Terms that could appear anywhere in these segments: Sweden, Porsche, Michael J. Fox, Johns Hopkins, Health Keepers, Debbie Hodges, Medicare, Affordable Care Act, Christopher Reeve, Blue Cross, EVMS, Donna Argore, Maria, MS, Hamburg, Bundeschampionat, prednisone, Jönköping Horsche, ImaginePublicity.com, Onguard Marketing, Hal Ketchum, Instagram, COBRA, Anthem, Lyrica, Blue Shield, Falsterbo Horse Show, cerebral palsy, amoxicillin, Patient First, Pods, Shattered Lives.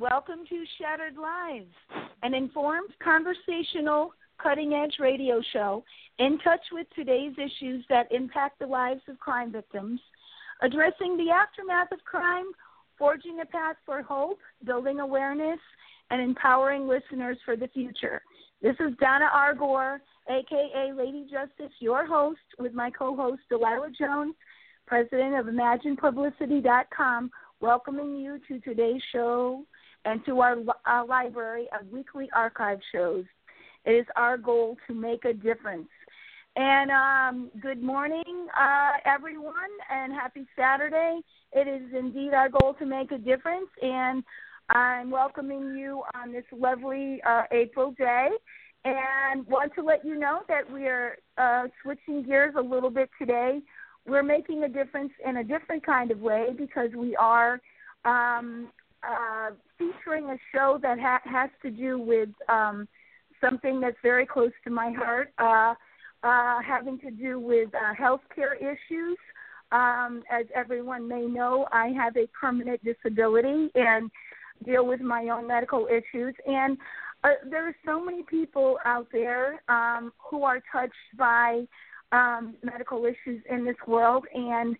Welcome to Shattered Lives, an informed, conversational, cutting-edge radio show in touch with today's issues that impact the lives of crime victims, addressing the aftermath of crime, forging a path for hope, building awareness, and empowering listeners for the future. This is Donna Argore, a.k.a. Lady Justice, your host, with my co-host Delilah Jones, president of ImaginePublicity.com, welcoming you to today's show and to our library of weekly archive shows. It is our goal to make a difference. And good morning, everyone, and happy Saturday. It is indeed our goal to make a difference, and I'm welcoming you on this lovely April day. And want to let you know that we are switching gears a little bit today. We're making a difference in a different kind of way because we are featuring a show that has to do with something that's very close to my heart, having to do with healthcare issues. As everyone may know, I have a permanent disability and deal with my own medical issues. And there are so many people out there who are touched by medical issues in this world, and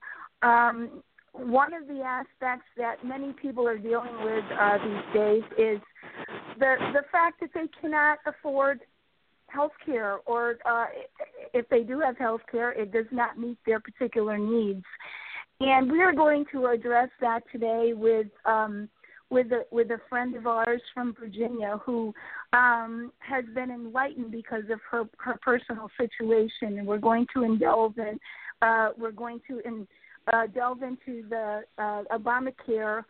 one of the aspects that many people are dealing with these days is the fact that they cannot afford health care, or if they do have health care, it does not meet their particular needs. And we are going to address that today with a friend of ours from Virginia who has been enlightened because of her personal situation. And we're going to delve into the Obamacare,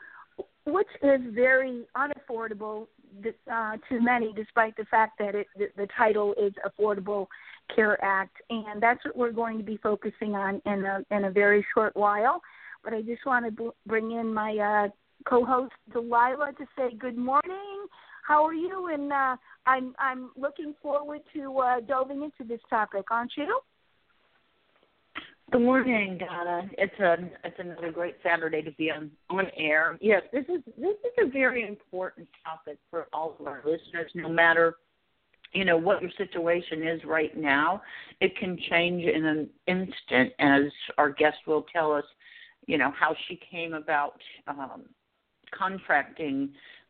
which is very unaffordable to many, despite the fact that the title is Affordable Care Act, and that's what we're going to be focusing on in a very short while. But I just want to bring in my co-host Delilah to say good morning. How are you? And I'm looking forward to delving into this topic, aren't you? Good morning, Donna. It's another great Saturday to be on air. Yes, this is a very important topic for all of our listeners. No matter what your situation is right now, it can change in an instant, as our guest will tell us. How she came about contracting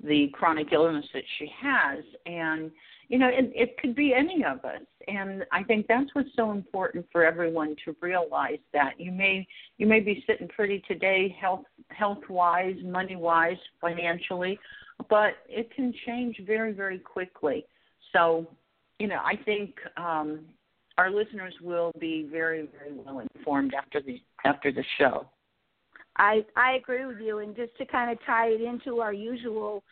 the chronic illness that she has, and it could be any of us. And I think that's what's so important for everyone to realize, that you may be sitting pretty today, health-wise, money-wise, financially, but it can change very, very quickly. So, I think our listeners will be very, very well informed after the show. I agree with you, and just to kind of tie it into our usual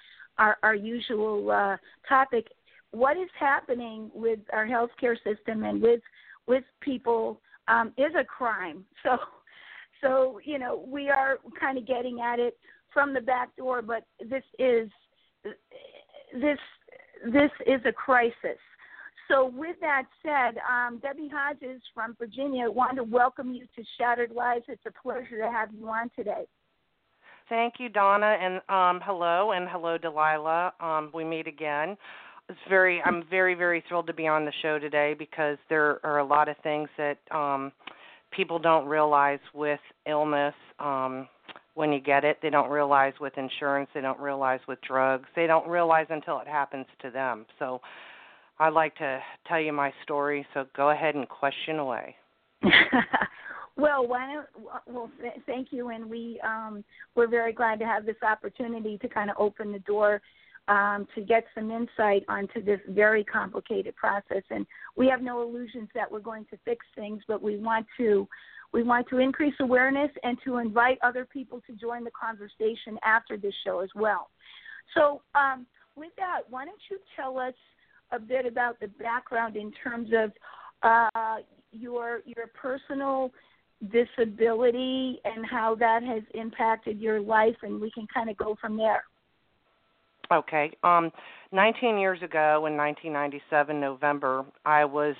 topic, what is happening with our healthcare system and with people is a crime. So we are kind of getting at it from the back door, but this is a crisis. So with that said, Debbie Hodges from Virginia wanted to welcome you to Shattered Lives. It's a pleasure to have you on today. Thank you, Donna, and hello, Delilah. We meet again. I'm very, very thrilled to be on the show today because there are a lot of things that people don't realize with illness, when you get it, they don't realize with insurance, they don't realize with drugs, they don't realize until it happens to them. So I'd like to tell you my story, so go ahead and question away. Well, thank you, and we're very glad to have this opportunity to kind of open the door to get some insight onto this very complicated process. And we have no illusions that we're going to fix things, but we want to increase awareness and to invite other people to join the conversation after this show as well. So with that, why don't you tell us a bit about the background in terms of your personal disability and how that has impacted your life, and we can kind of go from there. Okay. 19 years ago in 1997, November, I was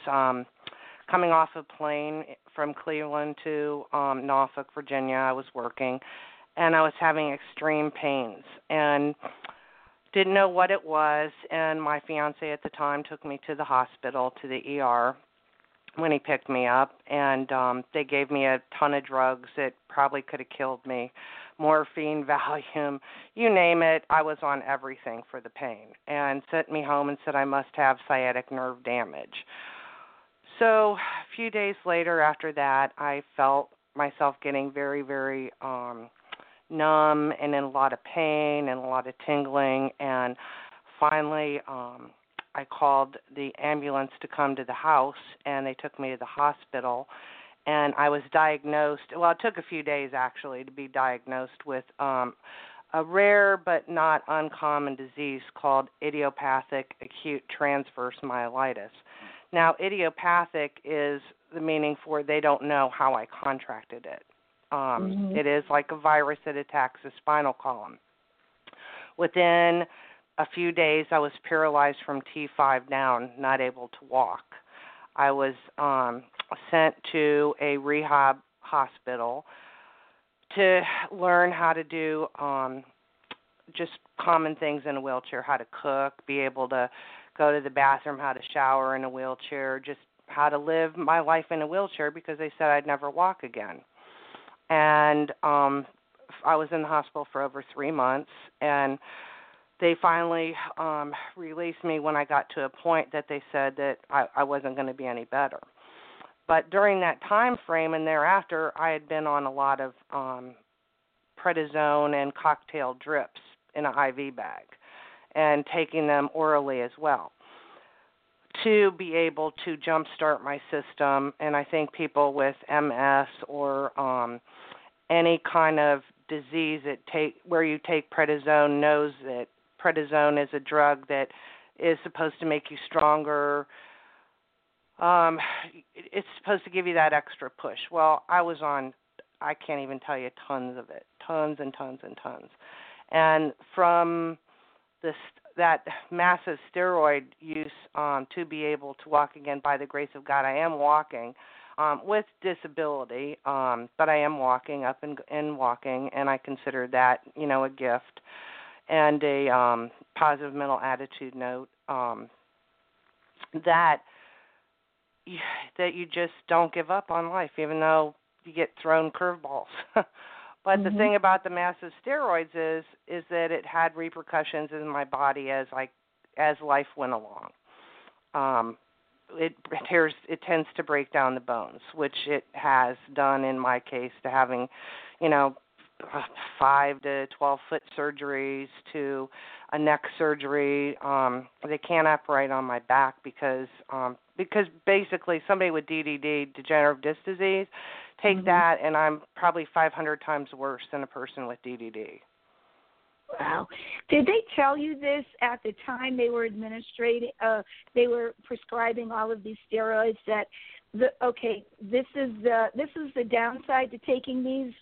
coming off a plane from Cleveland to Norfolk, Virginia. I was working, and I was having extreme pains and didn't know what it was, and my fiancé at the time took me to the hospital, to the ER, when he picked me up, and they gave me a ton of drugs that probably could have killed me, morphine, Valium, you name it. I was on everything for the pain, and sent me home and said I must have sciatic nerve damage. So a few days later after that, I felt myself getting very, very numb and in a lot of pain and a lot of tingling, and finally I called the ambulance to come to the house, and they took me to the hospital, and I was diagnosed. Well, it took a few days, actually, to be diagnosed with a rare but not uncommon disease called idiopathic acute transverse myelitis. Now, idiopathic is the meaning for they don't know how I contracted it. It is like a virus that attacks the spinal column. Within a few days, I was paralyzed from T5 down, not able to walk. I was sent to a rehab hospital to learn how to do just common things in a wheelchair, how to cook, be able to go to the bathroom, how to shower in a wheelchair, just how to live my life in a wheelchair because they said I'd never walk again. And I was in the hospital for over 3 months, and they finally released me when I got to a point that they said that I wasn't going to be any better. But during that time frame and thereafter, I had been on a lot of prednisone and cocktail drips in an IV bag and taking them orally as well to be able to jumpstart my system. And I think people with MS or any kind of disease where you take prednisone knows that prednisone is a drug that is supposed to make you stronger. It's supposed to give you that extra push. Well, I was on, I can't even tell you, tons of it, tons and tons and tons. And from that massive steroid use to be able to walk again, by the grace of God, I am walking with disability, but I am walking up and walking, and I consider that, you know, a gift and a positive mental attitude note that you just don't give up on life, even though you get thrown curveballs. But the thing about the massive steroids is that it had repercussions in my body as life went along. It tends to break down the bones, which it has done in my case, to having, you know, 5 to 12-foot surgeries to a neck surgery. They can't operate on my back because basically somebody with DDD, degenerative disc disease, take that, and I'm probably 500 times worse than a person with DDD. Wow. Did they tell you this at the time they were administering, they were prescribing all of these steroids that, this is the downside to taking these,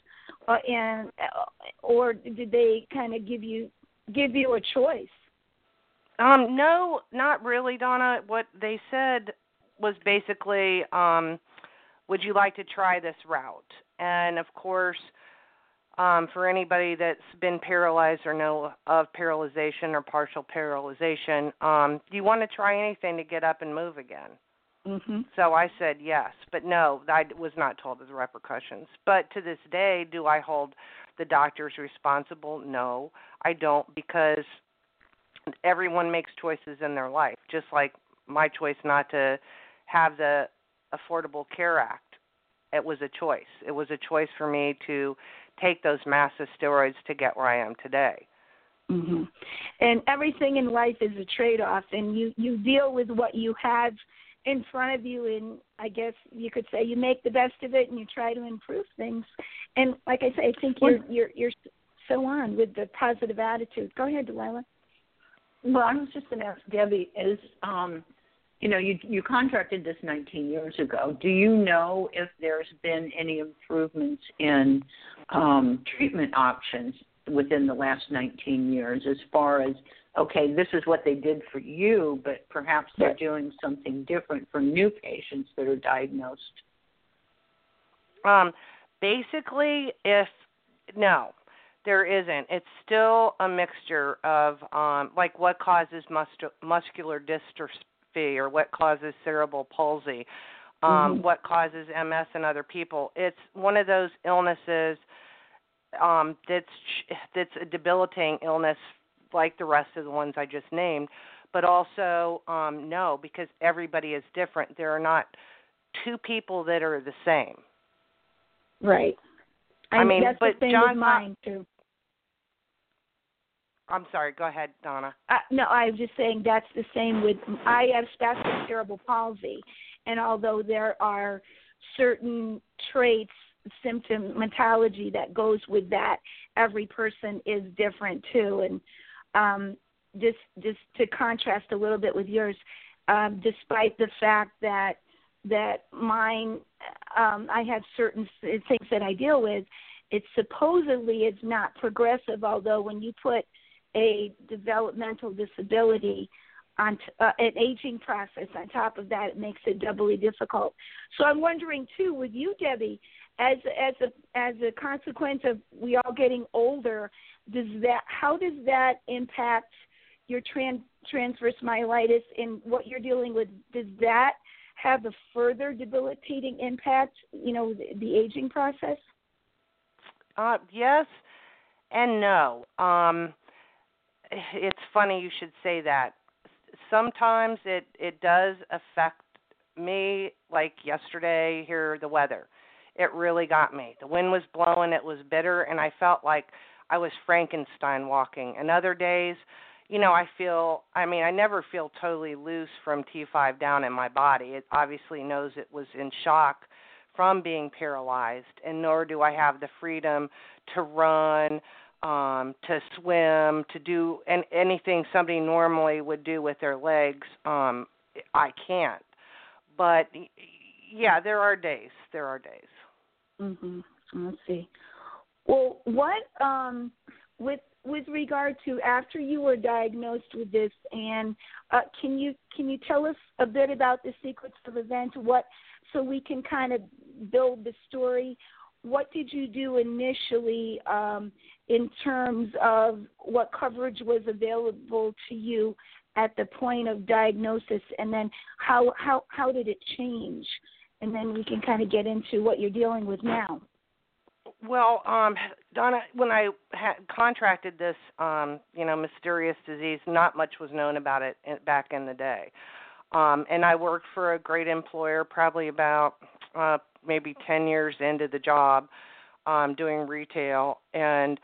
or did they kind of give you a choice? No, not really, Donna. What they said was basically, would you like to try this route? And of course, for anybody that's been paralyzed or know of paralyzation or partial paralyzation, you want to try anything to get up and move again. Mm-hmm. So I said yes, but no, I was not told of the repercussions. But to this day, do I hold the doctors responsible? No, I don't, because everyone makes choices in their life, just like my choice not to have the Affordable Care Act. It was a choice. It was a choice for me to take those massive steroids to get where I am today. Mm-hmm. And everything in life is a trade-off, and you deal with what you have in front of you, and I guess you could say you make the best of it and you try to improve things. And like I say, I think you're so on with the positive attitude. Go ahead, Delilah. Well, I was just going to ask Debbie, is you contracted this 19 years ago. Do you know if there's been any improvements in treatment options within the last 19 years as far as, okay, this is what they did for you, but perhaps they're doing something different for new patients that are diagnosed? No, there isn't. It's still a mixture of, like, what causes muscular dystrophy or what causes cerebral palsy, what causes MS in other people. It's one of those illnesses that's a debilitating illness like the rest of the ones I just named, but also no, because everybody is different. There are not two people that are the same. Right. I mean, that's but the thing John with mine too. I'm sorry. Go ahead, Donna. No, I was just saying that's the same with I have spastic cerebral palsy, and although there are certain traits, symptomatology that goes with that, every person is different too. And just to contrast a little bit with yours, despite the fact that mine, I have certain things that I deal with, it supposedly is not progressive, although when you put a developmental disability on an aging process on top of that, it makes it doubly difficult. So I'm wondering too, with you, Debbie, as a consequence of we all getting older, how does that impact your transverse myelitis and what you're dealing with? Does that have a further debilitating impact, the aging process? Yes and no. It's funny you should say that. Sometimes it does affect me, like yesterday here, the weather. It really got me. The wind was blowing, it was bitter, and I felt like I was Frankenstein walking. And other days, I never feel totally loose from T5 down in my body. It obviously knows it was in shock from being paralyzed, and nor do I have the freedom to run, to swim, to do anything somebody normally would do with their legs. I can't. But, yeah, there are days. Mm-hmm. Let's see. Well, what with regard to after you were diagnosed with this, and can you tell us a bit about the sequence of events? So we can kind of build the story. What did you do initially in terms of what coverage was available to you at the point of diagnosis, and then how did it change? And then we can kind of get into what you're dealing with now. Well, Donna, when I contracted this, mysterious disease, not much was known about it back in the day. And I worked for a great employer, probably about maybe 10 years into the job, doing retail. And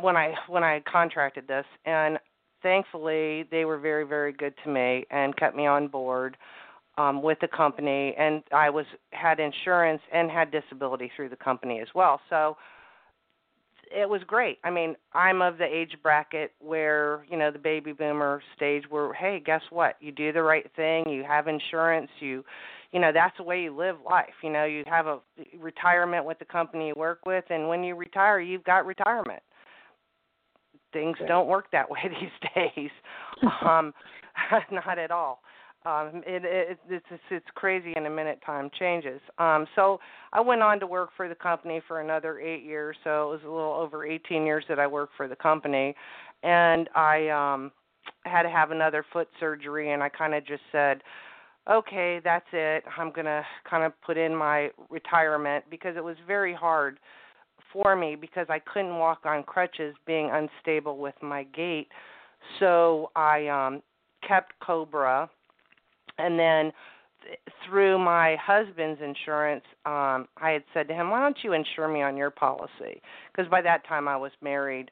when I contracted this, and thankfully they were very, very good to me and kept me on board with the company, and I had insurance and had disability through the company as well. So it was great. I mean, I'm of the age bracket where, the baby boomer stage where, hey, guess what? You do the right thing. You have insurance. You that's the way you live life. You have a retirement with the company you work with, and when you retire, you've got retirement. Things don't work that way these days. Not at all. It's crazy in a minute, time changes. So I went on to work for the company for another 8 years. So it was a little over 18 years that I worked for the company. And I had to have another foot surgery. And I kind of just said, okay, that's it, I'm going to kind of put in my retirement, because it was very hard for me because I couldn't walk on crutches being unstable with my gait. So I kept COBRA, and then through my husband's insurance, I had said to him, why don't you insure me on your policy? Because by that time I was married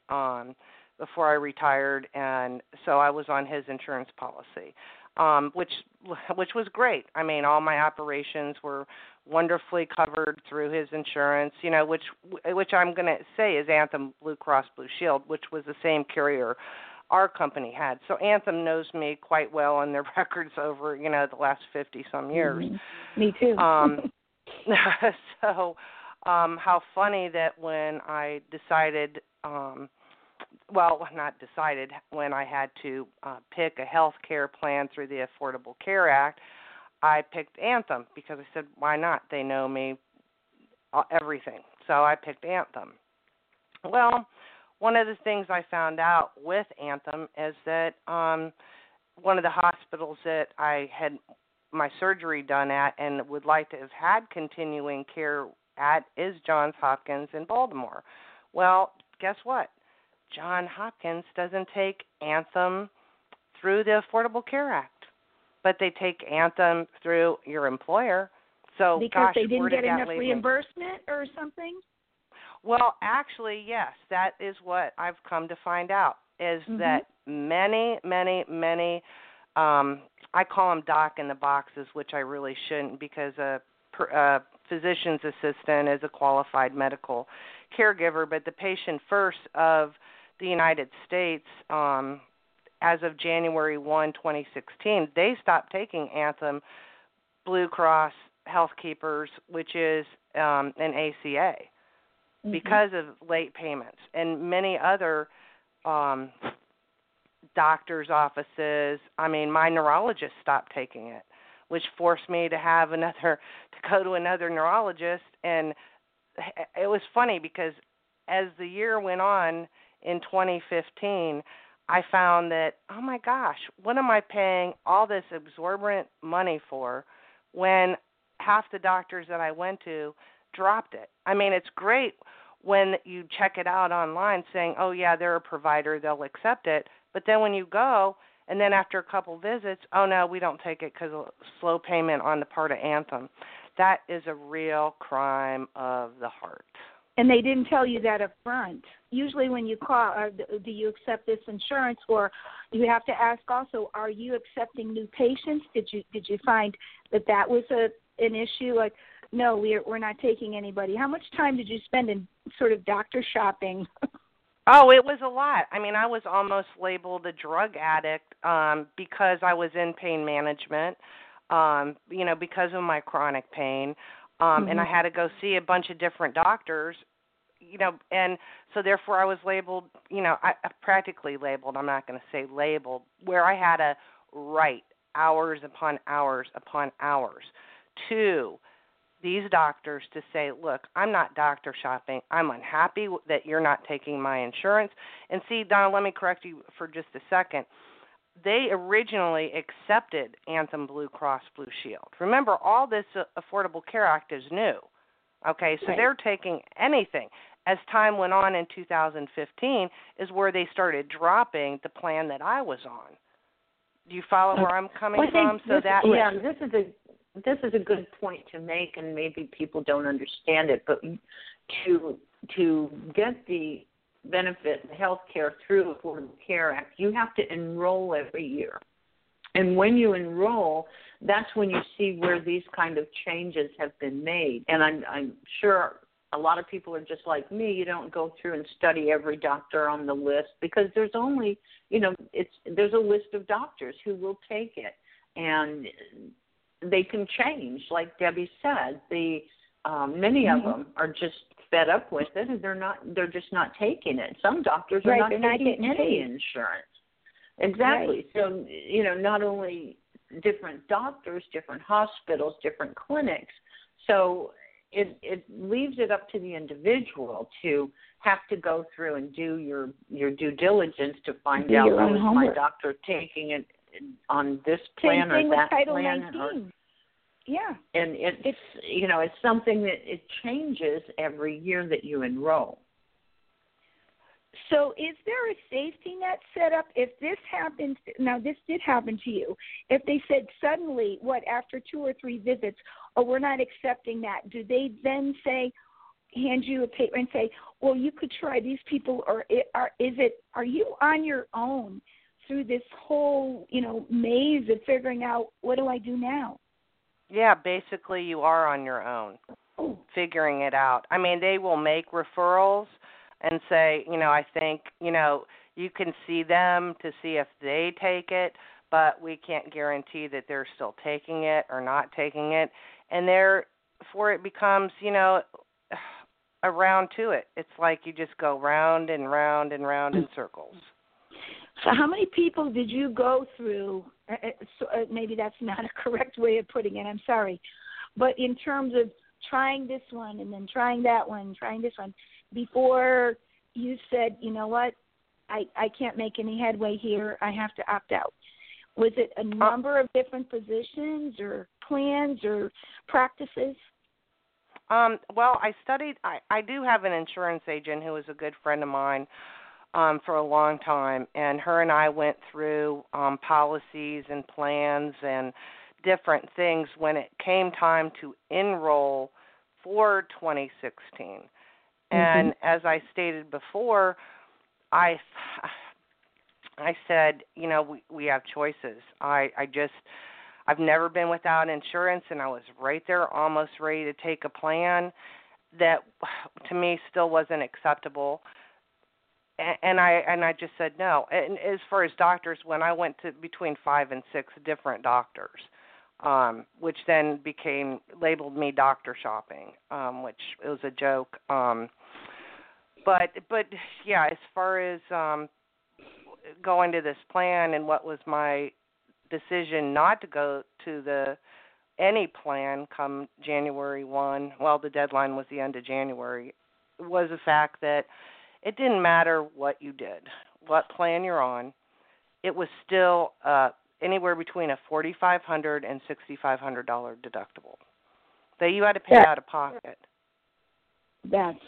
before I retired, and so I was on his insurance policy, which was great. I mean, all my operations were wonderfully covered through his insurance, you know, which I'm going to say is Anthem, Blue Cross, Blue Shield, which was the same carrier our company had. So Anthem knows me quite well on their records over, you know, the last 50-some years. Mm-hmm. Me too. So how funny that when I decided, when I had to pick a health care plan through the Affordable Care Act, I picked Anthem because I said, why not? They know me, everything. So I picked Anthem. Well, one of the things I found out with Anthem is that one of the hospitals that I had my surgery done at and would like to have had continuing care at is Johns Hopkins in Baltimore. Well, guess what? Johns Hopkins doesn't take Anthem through the Affordable Care Act, but they take Anthem through your employer. So because they didn't get enough reimbursement or something? Well, actually, yes, that is what I've come to find out, is mm-hmm. that many, I call them doc in the boxes, which I really shouldn't, because a physician's assistant is a qualified medical caregiver, but the Patient First of the United States, as of January 1, 2016, they stopped taking Anthem, Blue Cross, Health Keepers, which is an ACA, mm-hmm. because of late payments. And many other doctors' offices, I mean, my neurologist stopped taking it, which forced me to have to go to another neurologist. And it was funny because as the year went on in 2015, I found that, oh my gosh, what am I paying all this exorbitant money for when half the doctors that I went to dropped it? I mean, it's great when you check it out online saying, oh yeah, they're a provider, they'll accept it. But then when you go, and then after a couple visits, oh no, we don't take it because of slow payment on the part of Anthem. That is a real crime of the heart. And they didn't tell you that up front. Usually when you call, do you accept this insurance? Or you have to ask also, are you accepting new patients? Did you find that was an issue? Like, no, we're not taking anybody. How much time did you spend in sort of doctor shopping? Oh, it was a lot. I mean, I was almost labeled a drug addict because I was in pain management, you know, because of my chronic pain. Mm-hmm. And I had to go see a bunch of different doctors, you know, and so therefore I was labeled, you know, I practically labeled. I'm not going to say labeled, where I had to write hours upon hours upon hours to these doctors to say, look, I'm not doctor shopping. I'm unhappy that you're not taking my insurance. And see, Donna, let me correct you for just a second. They originally accepted Anthem, Blue Cross, Blue Shield. Remember, all this Affordable Care Act is new. Okay, so right. They're taking anything. As time went on in 2015 is where they started dropping the plan that I was on. Do you follow where I'm coming from? This is a good point to make, and maybe people don't understand it, but to get the benefit and health care through Affordable Care Act, you have to enroll every year. And when you enroll, that's when you see where these kind of changes have been made. And I'm sure a lot of people are just like me. You don't go through and study every doctor on the list because there's only, you know, there's a list of doctors who will take it. And they can change, like Debbie said. The many of them are just fed up with it, and they're just not taking it. Some doctors are not taking any insurance. Exactly. Right. So you know, not only different doctors, different hospitals, different clinics. So it leaves it up to the individual to have to go through and do your due diligence to find out, was my doctor taking it on this plan or that plan. Same thing with Title 19. Yeah. And it's, you know, it's something that it changes every year that you enroll. So is there a safety net set up if this happens? Now, this did happen to you. If they said suddenly, after 2 or 3 visits, oh, we're not accepting that, do they then say, hand you a paper and say, well, you could try these people, or are you on your own through this whole, you know, maze of figuring out what do I do now? Yeah, basically you are on your own figuring it out. I mean, they will make referrals and say, you know, I think, you know, you can see them to see if they take it, but we can't guarantee that they're still taking it or not taking it. And therefore it becomes, you know, a round to it. It's like you just go round and round and round in circles. So how many people did you go through? Maybe that's not a correct way of putting it. I'm sorry. But in terms of trying this one and then trying that one, trying this one, before you said, you know what, I can't make any headway here, I have to opt out. Was it a number of different positions or plans or practices? Well, I do have an insurance agent who is a good friend of mine for a long time, and her and I went through policies and plans and different things when it came time to enroll for 2016. Mm-hmm. And as I stated before, I said, you know, we have choices. I've never been without insurance, and I was right there almost ready to take a plan that to me still wasn't acceptable. And I just said no. And as far as doctors, when I went to between 5 and 6 different doctors, which then labeled me doctor shopping, which was a joke. But yeah, as far as going to this plan and what was my decision not to go to any plan come January 1, well, the deadline was the end of January, was the fact that it didn't matter what you did, what plan you're on. It was still anywhere between a $4,500 and $6,500 deductible that you had to pay out of pocket. That's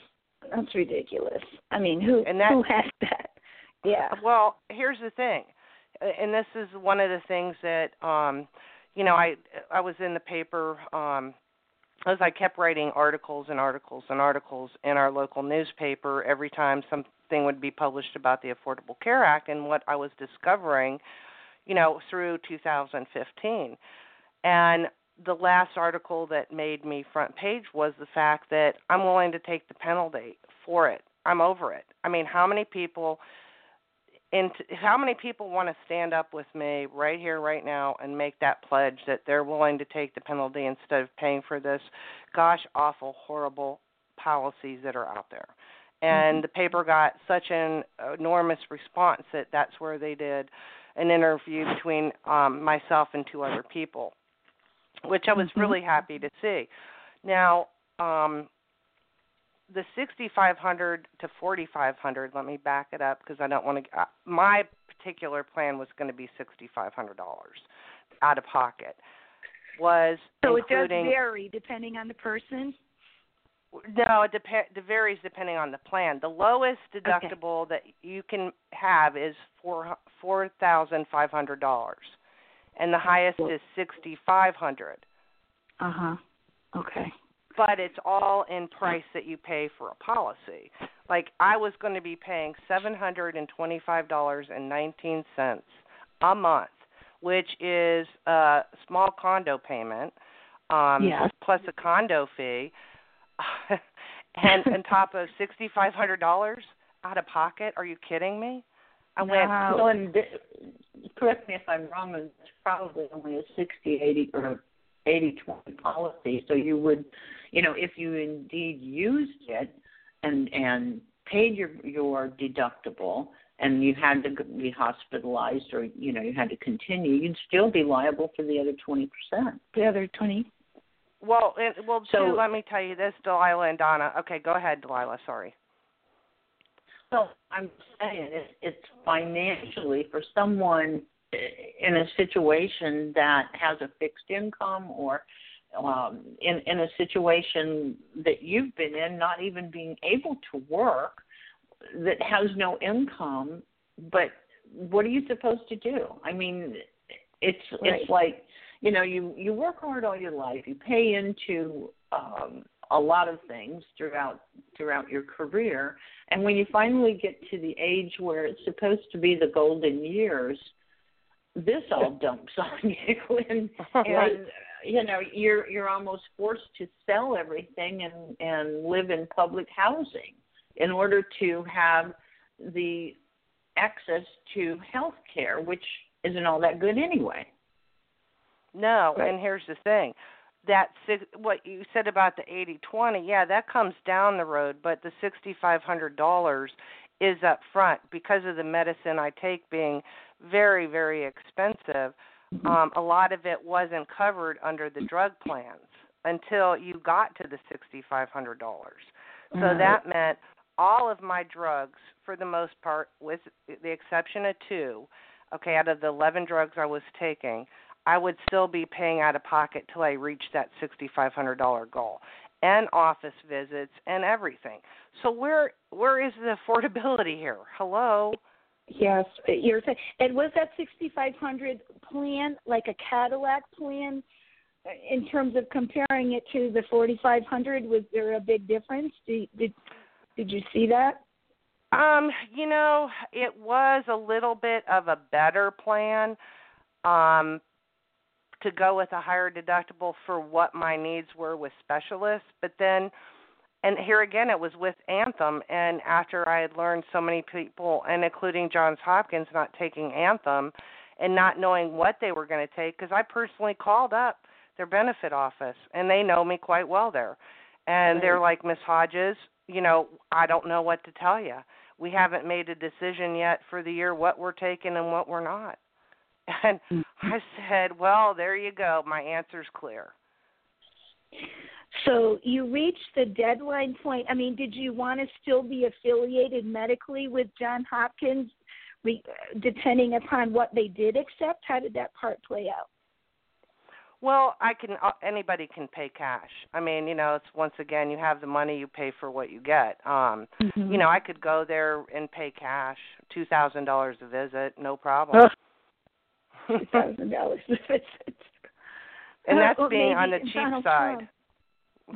ridiculous. I mean, who has that? Yeah. Well, here's the thing. And this is one of the things that, you know, I was in the paper as I kept writing articles in our local newspaper every time something would be published about the Affordable Care Act and what I was discovering, you know, through 2015. And the last article that made me front page was the fact that I'm willing to take the penalty for it. I'm over it. I mean, how many people want to stand up with me right here, right now, and make that pledge that they're willing to take the penalty instead of paying for this gosh awful, horrible policies that are out there? And mm-hmm. The paper got such an enormous response that that's where they did an interview between myself and 2 other people, which I was mm-hmm. really happy to see. Now, the $6,500 to $4,500, let me back it up because I don't want to – my particular plan was going to be $6,500 out of pocket. So it does vary depending on the person? No, it varies depending on the plan. The lowest deductible that you can have is $4,500, and the highest is $6,500. Uh-huh. Okay. But it's all in price that you pay for a policy. Like I was going to be paying $725.19 a month, which is a small condo payment plus a condo fee, and on top of $6,500 out of pocket. Are you kidding me? Correct me if I'm wrong, it's probably only a 60-80 or 80-20 policy, so you would, you know, if you indeed used it and paid your deductible and you had to be hospitalized or, you know, you had to continue, you'd still be liable for the other 20%. The other 20? Well, let me tell you this, Delilah and Donna. Okay, go ahead, Delilah, sorry. So I'm saying it's financially for someone in a situation that has a fixed income, or in a situation that you've been in, not even being able to work, that has no income, but what are you supposed to do? I mean, it's like, you know, you work hard all your life. You pay into a lot of things throughout your career, and when you finally get to the age where it's supposed to be the golden years, this all dumps on you, and you know, you're almost forced to sell everything and live in public housing in order to have the access to health care, which isn't all that good anyway. No, right. And here's the thing. That what you said about the 80-20, yeah, that comes down the road, but the $6,500 is up front because of the medicine I take being very, very expensive. A lot of it wasn't covered under the drug plans until you got to the $6,500. So that meant all of my drugs, for the most part, with the exception of 2, okay, out of the 11 drugs I was taking, I would still be paying out of pocket till I reached that $6,500 goal, and office visits and everything. So where is the affordability here? Hello? Yes, you're saying. And was that $6,500 plan like a Cadillac plan in terms of comparing it to the $4,500? Was there a big difference? Did you see that? You know, it was a little bit of a better plan. To go with a higher deductible for what my needs were with specialists. But then, and here again, it was with Anthem. And after I had learned so many people, and including Johns Hopkins, not taking Anthem and not knowing what they were going to take, because I personally called up their benefit office, and they know me quite well there. And they're like, Ms. Hodges, you know, I don't know what to tell you. We haven't made a decision yet for the year what we're taking and what we're not. And I said, well, there you go. My answer's clear. So you reached the deadline point. I mean, did you want to still be affiliated medically with Johns Hopkins, depending upon what they did accept? How did that part play out? Well, anybody can pay cash. I mean, you know, it's, once again, you have the money, you pay for what you get. You know, I could go there and pay cash, $2,000 a visit, no problem. $1,000 to visit. And that's being on the cheap side,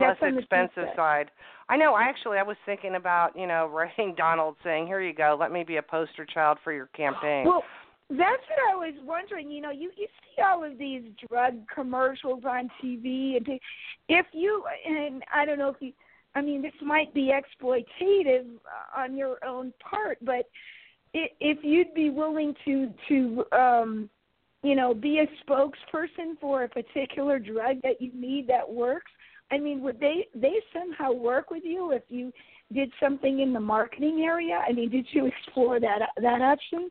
less expensive side. I know, I was thinking about, you know, writing Donald saying, here you go, let me be a poster child for your campaign. Well, that's what I was wondering. You know, you see all of these drug commercials on TV. And I don't know if you, I mean, this might be exploitative on your own part, but if you'd be willing to you know, be a spokesperson for a particular drug that you need that works, I mean, would they somehow work with you if you did something in the marketing area? I mean, did you explore that option?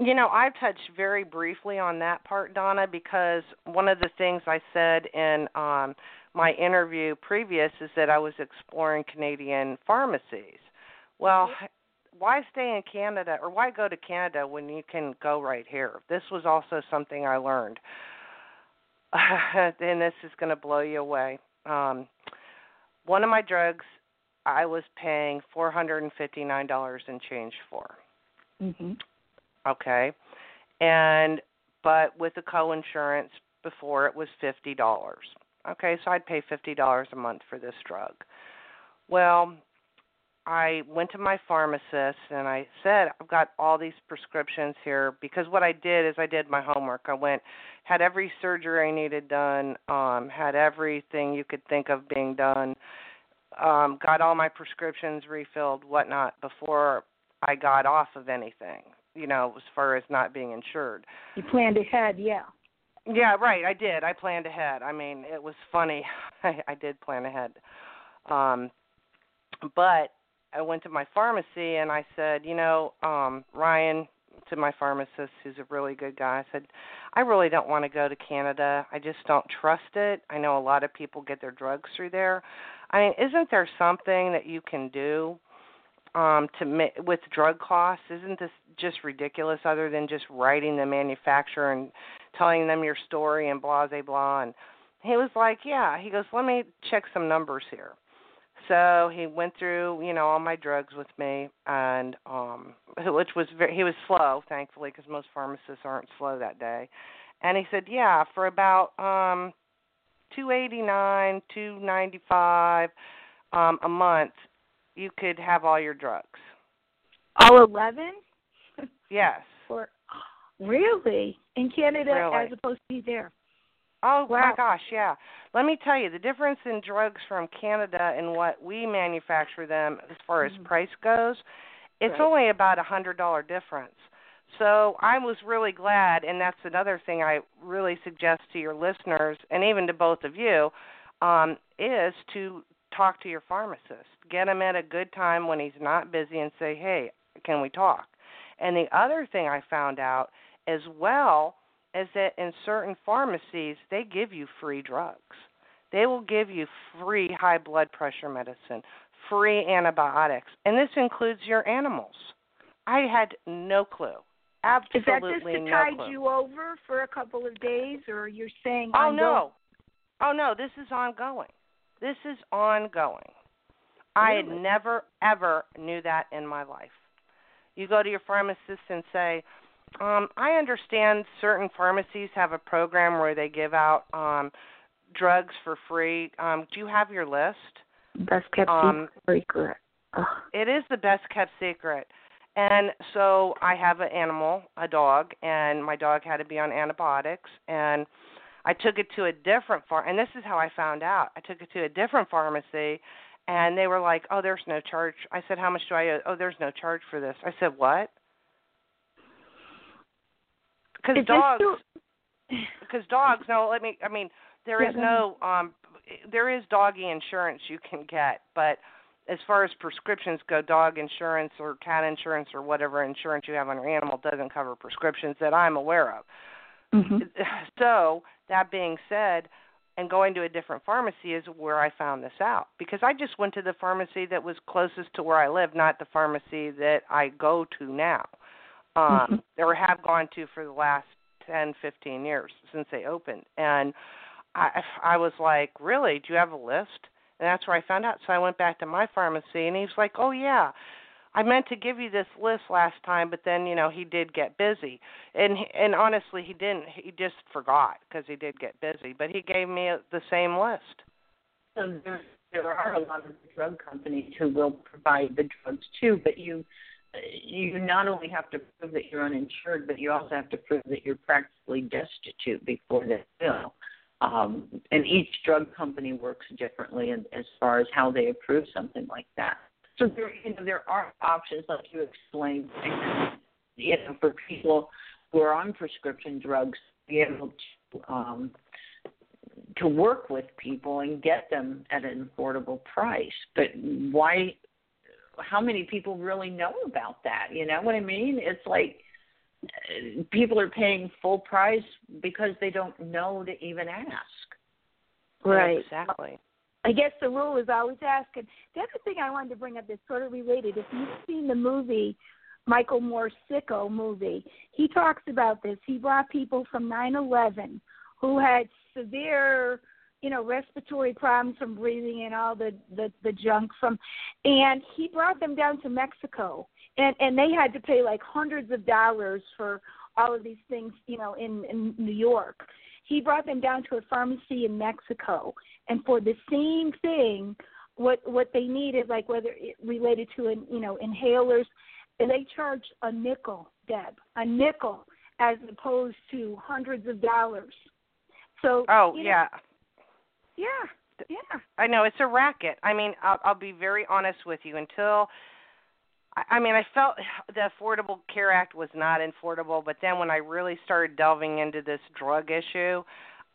You know, I touched very briefly on that part, Donna, because one of the things I said in my interview previous is that I was exploring Canadian pharmacies. Well, why stay in Canada, or why go to Canada when you can go right here? This was also something I learned. And this is going to blow you away. One of my drugs I was paying $459 and change for. Okay. But with the co-insurance before, it was $50. Okay, so I'd pay $50 a month for this drug. Well, I went to my pharmacist and I said, I've got all these prescriptions here, because what I did is I did my homework. I went, had every surgery I needed done, had everything you could think of being done, got all my prescriptions refilled, whatnot, before I got off of anything, you know, as far as not being insured. You planned ahead, yeah. Yeah, right, I did. I planned ahead. I mean, it was funny. I did plan ahead. But I went to my pharmacy and I said, you know, Ryan, to my pharmacist, who's a really good guy, I said, I really don't want to go to Canada. I just don't trust it. I know a lot of people get their drugs through there. I mean, isn't there something that you can do? with drug costs. Isn't this just ridiculous, other than just writing the manufacturer and telling them your story and blah, blah, blah? And he was like, yeah. He goes, let me check some numbers here. So he went through, you know, all my drugs with me, and which was he was slow, thankfully, because most pharmacists aren't slow that day. And he said, yeah, for about $289, $295 a month, you could have all your drugs. All 11? Yes. Or, really? In Canada, really? As opposed to there? Oh, wow. My gosh, yeah. Let me tell you, the difference in drugs from Canada and what we manufacture them as far as price goes, it's right. only about a $100 difference. So I was really glad, and that's another thing I really suggest to your listeners, and even to both of you, is to talk to your pharmacist. Get him at a good time when he's not busy and say, hey, can we talk? And the other thing I found out as well is that in certain pharmacies, they give you free drugs. They will give you free high blood pressure medicine, free antibiotics, and this includes your animals. I had no clue. Absolutely no clue. Is that just to tide you over for a couple of days, or you're saying ongoing? Oh, no, this is ongoing. This is ongoing. Really? I had never, ever knew that in my life. You go to your pharmacist and say, I understand certain pharmacies have a program where they give out drugs for free. Do you have your list? Best kept secret. Ugh. It is the best kept secret. And so I have an animal, a dog, and my dog had to be on antibiotics. And I took it to a different and this is how I found out. I took it to a different pharmacy, and they were like, oh, there's no charge. I said, how much do I owe? Oh, there's no charge for this. I said, what? Because dogs, no, let me, I mean, there is no, there is doggy insurance you can get, but as far as prescriptions go, dog insurance or cat insurance or whatever insurance you have on your animal doesn't cover prescriptions that I'm aware of. Mm-hmm. So that being said, and going to a different pharmacy is where I found this out, because I just went to the pharmacy that was closest to where I live, not the pharmacy that I go to now. Or have gone to for the last 10, 15 years since they opened. And I was like, really, do you have a list? And that's where I found out. So I went back to my pharmacy, and he was like, oh, yeah, I meant to give you this list last time, but then, you know, he did get busy. And honestly, he didn't. He just forgot because he did get busy. But he gave me the same list. So there are a lot of drug companies who will provide the drugs, too, but you not only have to prove that you're uninsured, but you also have to prove that you're practically destitute before they bill. And each drug company works differently as far as how they approve something like that. So there are options, like you explained, you know, for people who are on prescription drugs, be able to work with people and get them at an affordable price. But why? How many people really know about that? You know what I mean? It's like people are paying full price because they don't know to even ask. Right. Exactly. I guess the rule is always ask. And the other thing I wanted to bring up that's sort of related, if you've seen the movie, Michael Moore's Sicko movie, he talks about this. He brought people from 9/11 who had severe, you know, respiratory problems from breathing and all the junk from, and he brought them down to Mexico, and they had to pay like hundreds of dollars for all of these things, you know, in New York. He brought them down to a pharmacy in Mexico, and for the same thing, what they needed, like whether it related to, you know, inhalers, and they charged a nickel, Deb, a nickel, as opposed to hundreds of dollars. So, oh, you know, yeah. Yeah. I know, it's a racket. I mean, I'll be very honest with you. Until, I felt the Affordable Care Act was not affordable, but then when I really started delving into this drug issue,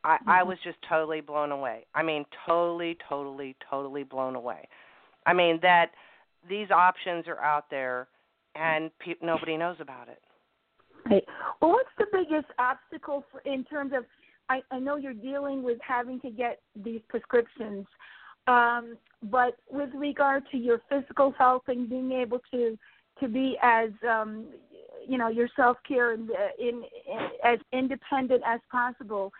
I was just totally blown away. I mean, totally blown away. I mean, that these options are out there, and nobody knows about it. Right. Well, what's the biggest obstacle in terms of, I know you're dealing with having to get these prescriptions But with regard to your physical health and being able to be as, your self-care and as independent as possible,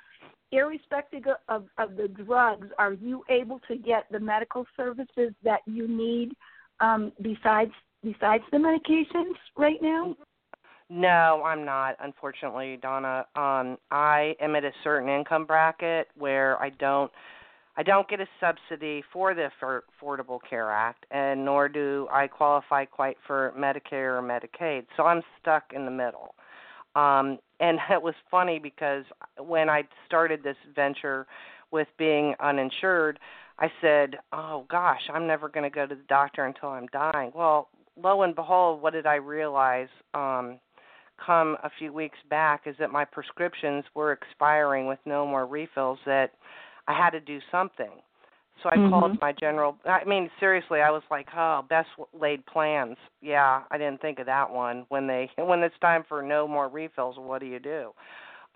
irrespective of the drugs, are you able to get the medical services that you need besides the medications right now? No, I'm not, unfortunately, Donna. I am at a certain income bracket where I don't get a subsidy for the Affordable Care Act, and nor do I qualify quite for Medicare or Medicaid. So I'm stuck in the middle. And it was funny because when I started this venture with being uninsured, I said, oh, gosh, I'm never going to go to the doctor until I'm dying. Well, lo and behold, what did I realize come a few weeks back is that my prescriptions were expiring with no more refills, that I had to do something. So I called my general. I mean, seriously, I was like, oh, best laid plans. Yeah, I didn't think of that one. When it's time for no more refills, what do you do?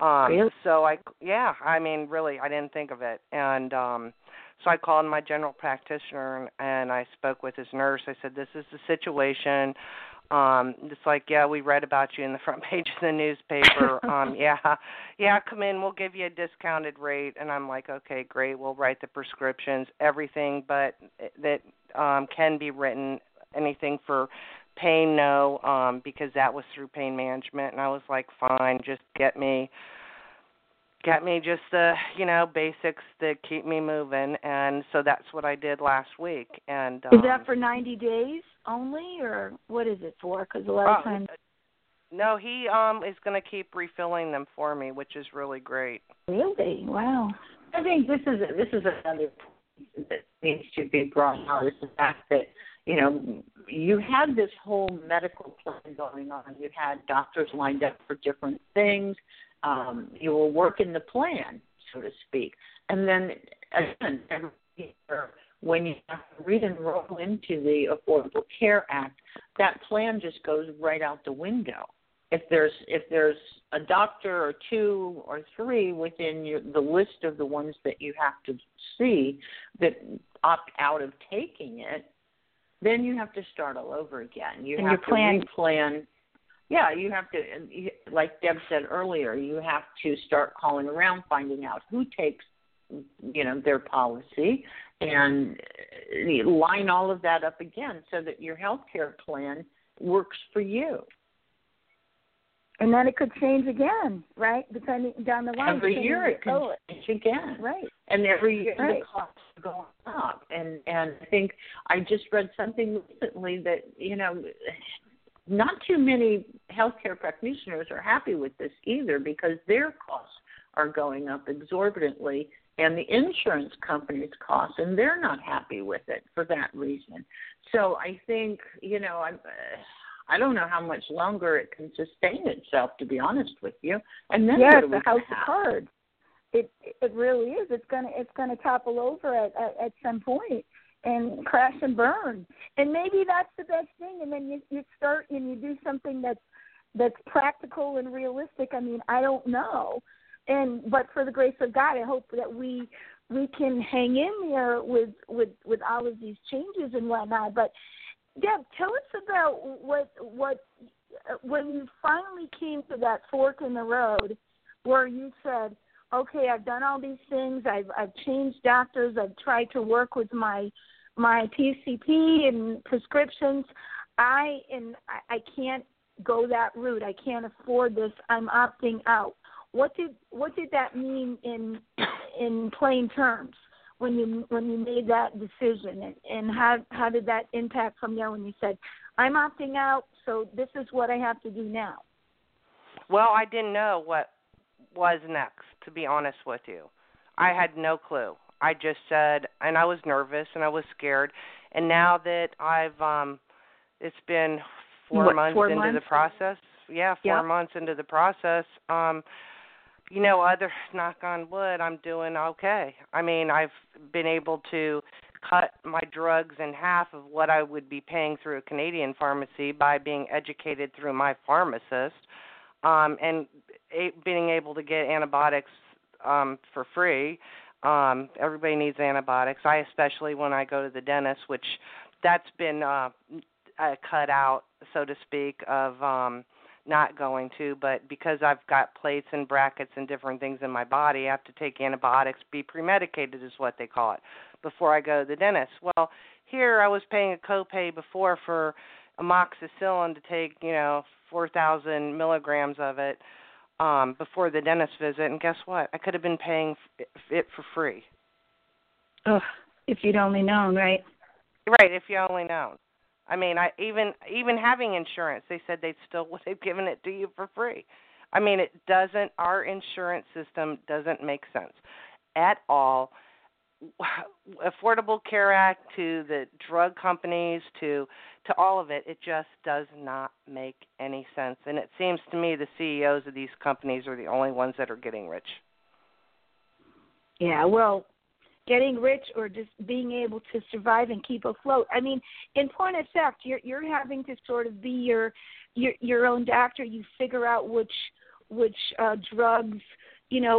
Really? So I didn't think of it. And so I called my general practitioner, and I spoke with his nurse. I said, this is the situation. It's like, yeah, we read about you in the front page of the newspaper. Come in. We'll give you a discounted rate. And I'm like, okay, great. We'll write the prescriptions, everything, but that can be written. Anything for pain, no, because that was through pain management. And I was like, fine, just get me just the, basics that keep me moving. And so that's what I did last week. And is that for 90 days only, or what is it for? Because a lot of times... No, he is going to keep refilling them for me, which is really great. Really? Wow. I think this is another point that needs to be brought out, is the fact that, you had this whole medical plan going on. You had doctors lined up for different things. You were working the plan, so to speak. And then, again, every year, when you re-enroll into the Affordable Care Act, that plan just goes right out the window. If there's a doctor or two or three within the list of the ones that you have to see that opt out of taking it, then you have to start all over again. You have to re-plan. Yeah, you have to, like Deb said earlier, you have to start calling around, finding out who takes, their policy, and line all of that up again so that your health care plan works for you. And then it could change again, right? Depending down the line. Every year it could change again. Right. And every year the costs are going up. And I think I just read something recently that, not too many healthcare practitioners are happy with this either, because their costs are going up exorbitantly, and the insurance company's costs, and they're not happy with it for that reason. So I think, I don't know how much longer it can sustain itself, to be honest with you. And then the house is hard. It really is. It's gonna topple over at some point and crash and burn. And maybe that's the best thing. And then you start and you do something that's practical and realistic. I mean, I don't know. But for the grace of God, I hope that we can hang in there with all of these changes and whatnot. But Deb, tell us about when you finally came to that fork in the road where you said, okay, I've done all these things. I've changed doctors. I've tried to work with my PCP and prescriptions. I can't go that route. I can't afford this. I'm opting out. What did that mean in plain terms when you made that decision, and how did that impact from there when you said, I'm opting out, so this is what I have to do now? Well, I didn't know what was next, to be honest with you. I had no clue. I just said, and I was nervous and I was scared. And now that I've it's been four months into the process. Yeah, 4 months into the process. Knock on wood, I'm doing okay. I mean, I've been able to cut my drugs in half of what I would be paying through a Canadian pharmacy by being educated through my pharmacist, and being able to get antibiotics for free. Everybody needs antibiotics. I especially when I go to the dentist, which that's been cut out, so to speak, of not going to. But because I've got plates and brackets and different things in my body, I have to take antibiotics, be premedicated is what they call it, before I go to the dentist. Well, here I was paying a copay before for amoxicillin to take, 4,000 milligrams of it before the dentist visit. And guess what? I could have been paying it for free. Ugh, if you'd only known, right? Right, if you only known. I mean, even having insurance, they said they still would have given it to you for free. I mean, it doesn't, our insurance system doesn't make sense at all. Affordable Care Act to the drug companies to all of it, it just does not make any sense. And it seems to me the CEOs of these companies are the only ones that are getting rich. Yeah, well, getting rich or just being able to survive and keep afloat. I mean, in point of fact, you're having to sort of be your own doctor. You figure out which drugs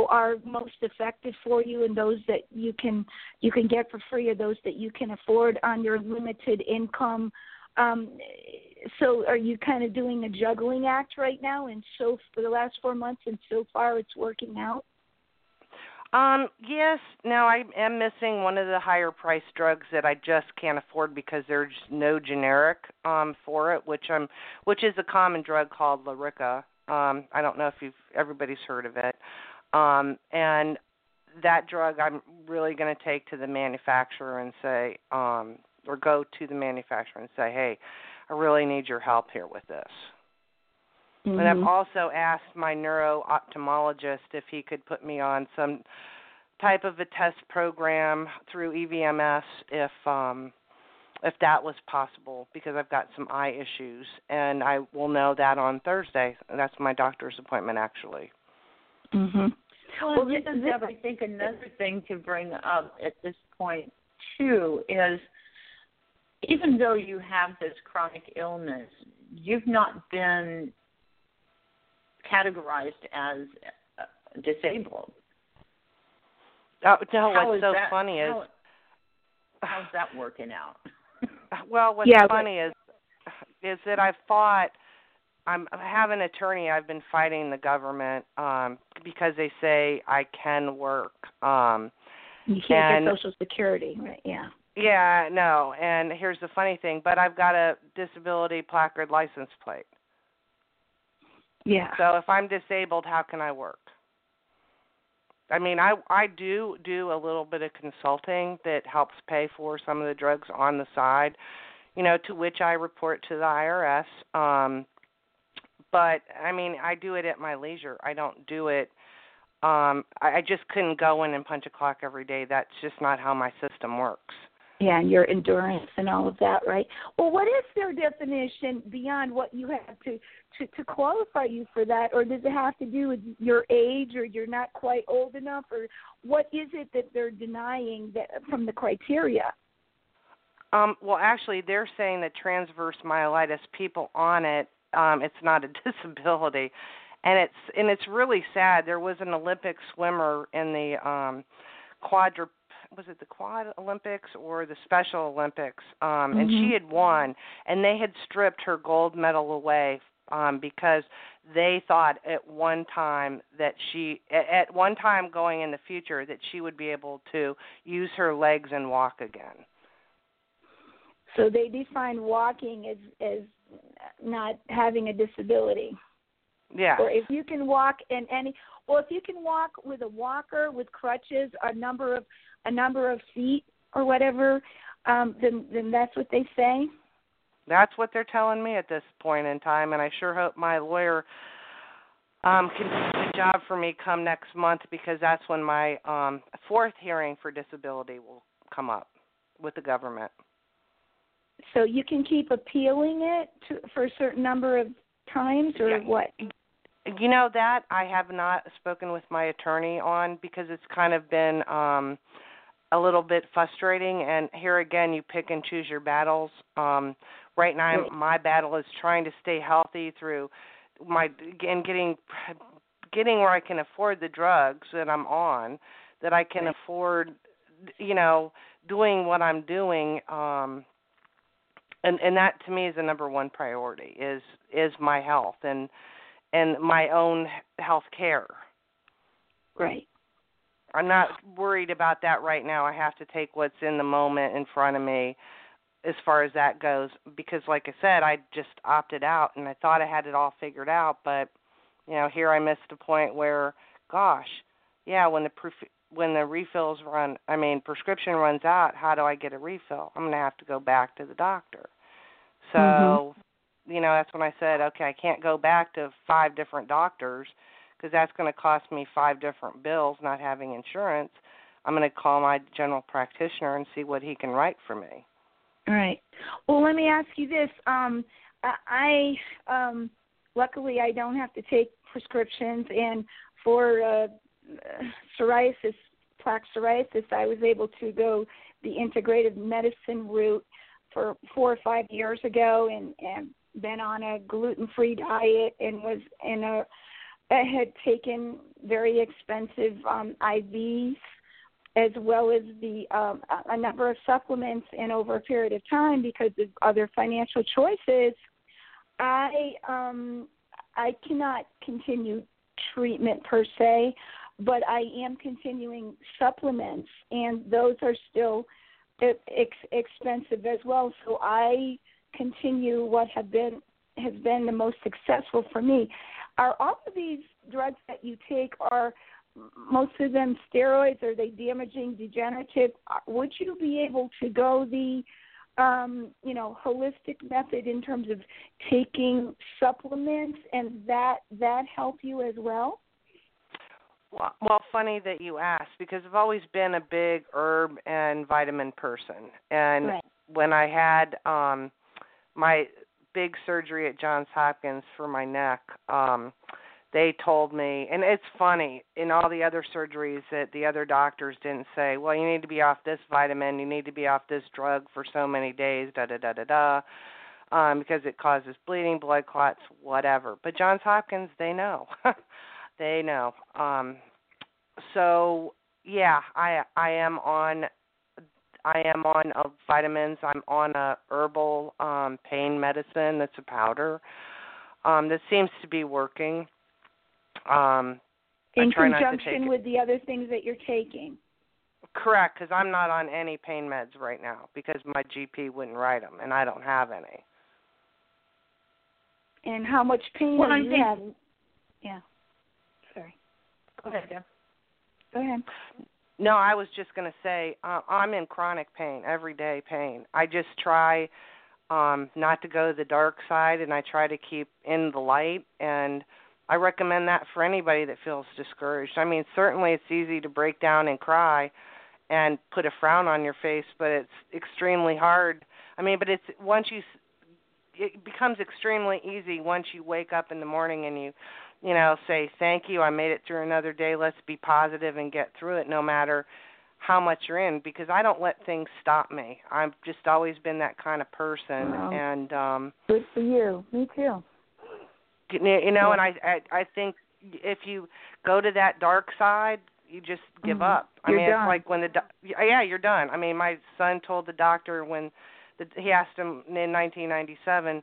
are most effective for you, and those that you can get for free, or those that you can afford on your limited income. So are you kind of doing a juggling act right now? And so for the last 4 months, and so far it's working out? Yes. Now I am missing one of the higher priced drugs that I just can't afford because there's no generic for it, which is a common drug called Lyrica. I don't know if everybody's heard of it. And that drug I'm really going to take to the manufacturer and say, or go to the manufacturer and say, hey, I really need your help here with this. Mm-hmm. And I've also asked my neuro-ophthalmologist if he could put me on some type of a test program through EVMS if that was possible, because I've got some eye issues, and I will know that on Thursday. That's my doctor's appointment, actually. Mm-hmm. Well, this is, Deb, I think another thing to bring up at this point, too, is even though you have this chronic illness, you've not been categorized as disabled. Oh, no, what's so funny is... How's that working out? Well, what's funny is that I fought. I have an attorney. I've been fighting the government because they say I can work. You can't get Social Security, right? Yeah. Yeah, no. And here's the funny thing, but I've got a disability placard license plate. Yeah. So if I'm disabled, how can I work? I mean, I do a little bit of consulting that helps pay for some of the drugs on the side, to which I report to the IRS. But, I mean, I do it at my leisure. I don't do it. I just couldn't go in and punch a clock every day. That's just not how my system works. Yeah, and your endurance and all of that, right? Well, what is their definition beyond what you have to qualify you for that? Or does it have to do with your age, or you're not quite old enough? Or what is it that they're denying that from the criteria? Well, actually, they're saying that transverse myelitis, people on it, it's not a disability. And it's really sad. There was an Olympic swimmer in the was it the Quad Olympics or the Special Olympics? And she had won, and they had stripped her gold medal away because they thought at one time going in the future that she would be able to use her legs and walk again. So they define walking as not having a disability. Yeah. Or if you can walk if you can walk with a walker, with crutches, a number of feet or whatever, then that's what they say? That's what they're telling me at this point in time, and I sure hope my lawyer can do the job for me come next month, because that's when my fourth hearing for disability will come up with the government. So you can keep appealing it for a certain number of times or what? That I have not spoken with my attorney on, because it's kind of been a little bit frustrating. And here again, you pick and choose your battles. Right now, my battle is trying to stay healthy through getting where I can afford the drugs that I'm on that I can afford, you know, doing what I'm doing. And that to me is the number one priority is my health and my own health care. Right. I'm not worried about that right now. I have to take what's in the moment in front of me as far as that goes, because like I said, I just opted out and I thought I had it all figured out, but you know, here I missed a point where, gosh, yeah, when the refills run, I mean, prescription runs out, how do I get a refill? I'm going to have to go back to the doctor. So, you know, that's when I said, okay, I can't go back to 5 different doctors because that's going to cost me 5 different bills not having insurance. I'm going to call my general practitioner and see what he can write for me. All right. Well, let me ask you this. I luckily, I don't have to take prescriptions, and for psoriasis, plaque psoriasis, I was able to go the integrative medicine route for 4 or 5 years ago, and been on a gluten-free diet, and was in a had taken very expensive IVs, as well as the a number of supplements, and over a period of time, because of other financial choices, I cannot continue treatment per se, but I am continuing supplements, and those are still expensive as well. So I continue what has been the most successful for me. Are all of these drugs that you take, are most of them steroids? Are they damaging, degenerative? Would you be able to go the you know, holistic method in terms of taking supplements, and that help you as well? Well, funny that you asked, because I've always been a big herb and vitamin person. And when I had my big surgery at Johns Hopkins for my neck, they told me, and it's funny, in all the other surgeries that the other doctors didn't say, well, you need to be off this vitamin, you need to be off this drug for so many days, because it causes bleeding, blood clots, whatever. But Johns Hopkins, they know. They know. So, yeah, I am on vitamins. I'm on a herbal pain medicine that's a powder that seems to be working. In conjunction with the other things that you're taking. Correct, because I'm not on any pain meds right now because my GP wouldn't write them, and I don't have any. And how much pain do you have? Yeah. Sorry. Go ahead, Deb. Go ahead. No, I was just going to say I'm in chronic pain, everyday pain. I just try not to go to the dark side, and I try to keep in the light, and I recommend that for anybody that feels discouraged. I mean, certainly it's easy to break down and cry and put a frown on your face, but it's extremely hard. I mean, but it becomes extremely easy once you wake up in the morning and you know, say, thank you, I made it through another day. Let's be positive and get through it no matter how much you're in, because I don't let things stop me. I've just always been that kind of person. Wow. And good for you. Me too. You know, and I think if you go to that dark side, you just give up. I mean, done. It's like when you're done. I mean, my son told the doctor when he asked him in 1997,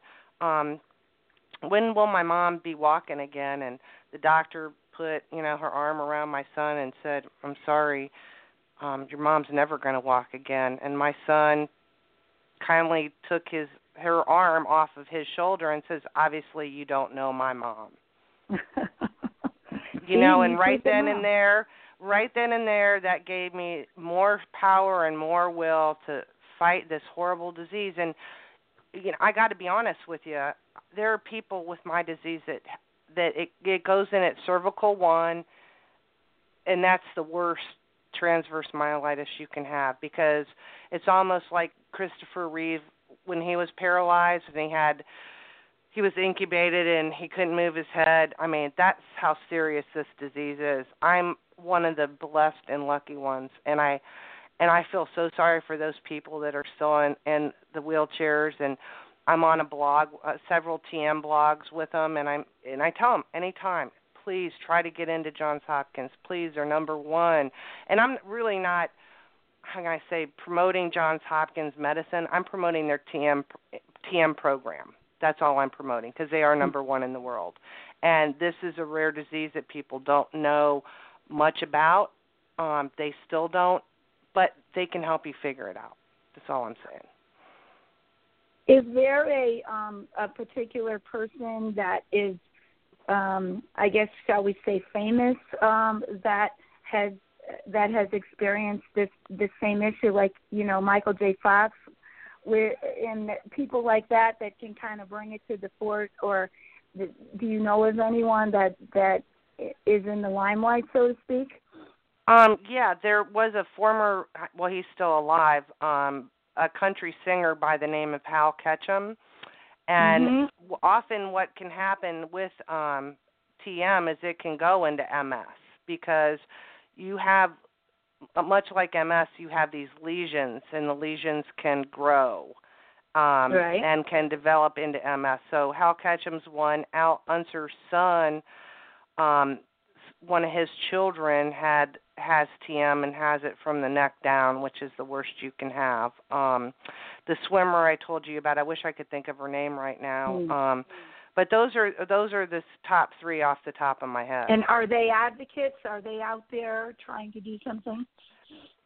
when will my mom be walking again? And the doctor put, you know, her arm around my son and said, I'm sorry, your mom's never going to walk again. And my son kindly took her arm off of his shoulder and says, obviously you don't know my mom. You know, and right then and there, that gave me more power and more will to fight this horrible disease. And, you know, I got to be honest with you, there are people with my disease that it goes in at cervical 1, and that's the worst transverse myelitis you can have, because it's almost like Christopher Reeve when he was paralyzed and he was incubated and he couldn't move his head. I mean, that's how serious this disease is. I'm one of the blessed and lucky ones, and I feel so sorry for those people that are still in the wheelchairs. And I'm on a blog, several TM blogs with them, and I tell them anytime, please try to get into Johns Hopkins. Please, they're number one. And I'm really not, how can I say, promoting Johns Hopkins medicine. I'm promoting their TM program. That's all I'm promoting because they are number one in the world. And this is a rare disease that people don't know much about. They still don't, but they can help you figure it out. That's all I'm saying. Is there a particular person that is, I guess, shall we say, famous that has experienced this same issue, like, you know, Michael J. Fox, and people like that can kind of bring it to the fore? Or do you know of anyone that is in the limelight, so to speak? Yeah, there was a former, well, he's still alive, a country singer by the name of Hal Ketchum. And often what can happen with TM is it can go into MS because you have, much like MS, you have these lesions, and the lesions can grow and can develop into MS. So Hal Ketchum's one. Al Unser's son, one of his children has TM and has it from the neck down, which is the worst you can have. The swimmer I told you about, I wish I could think of her name right now. But those are the top three off the top of my head. And are they advocates? Are they out there trying to do something?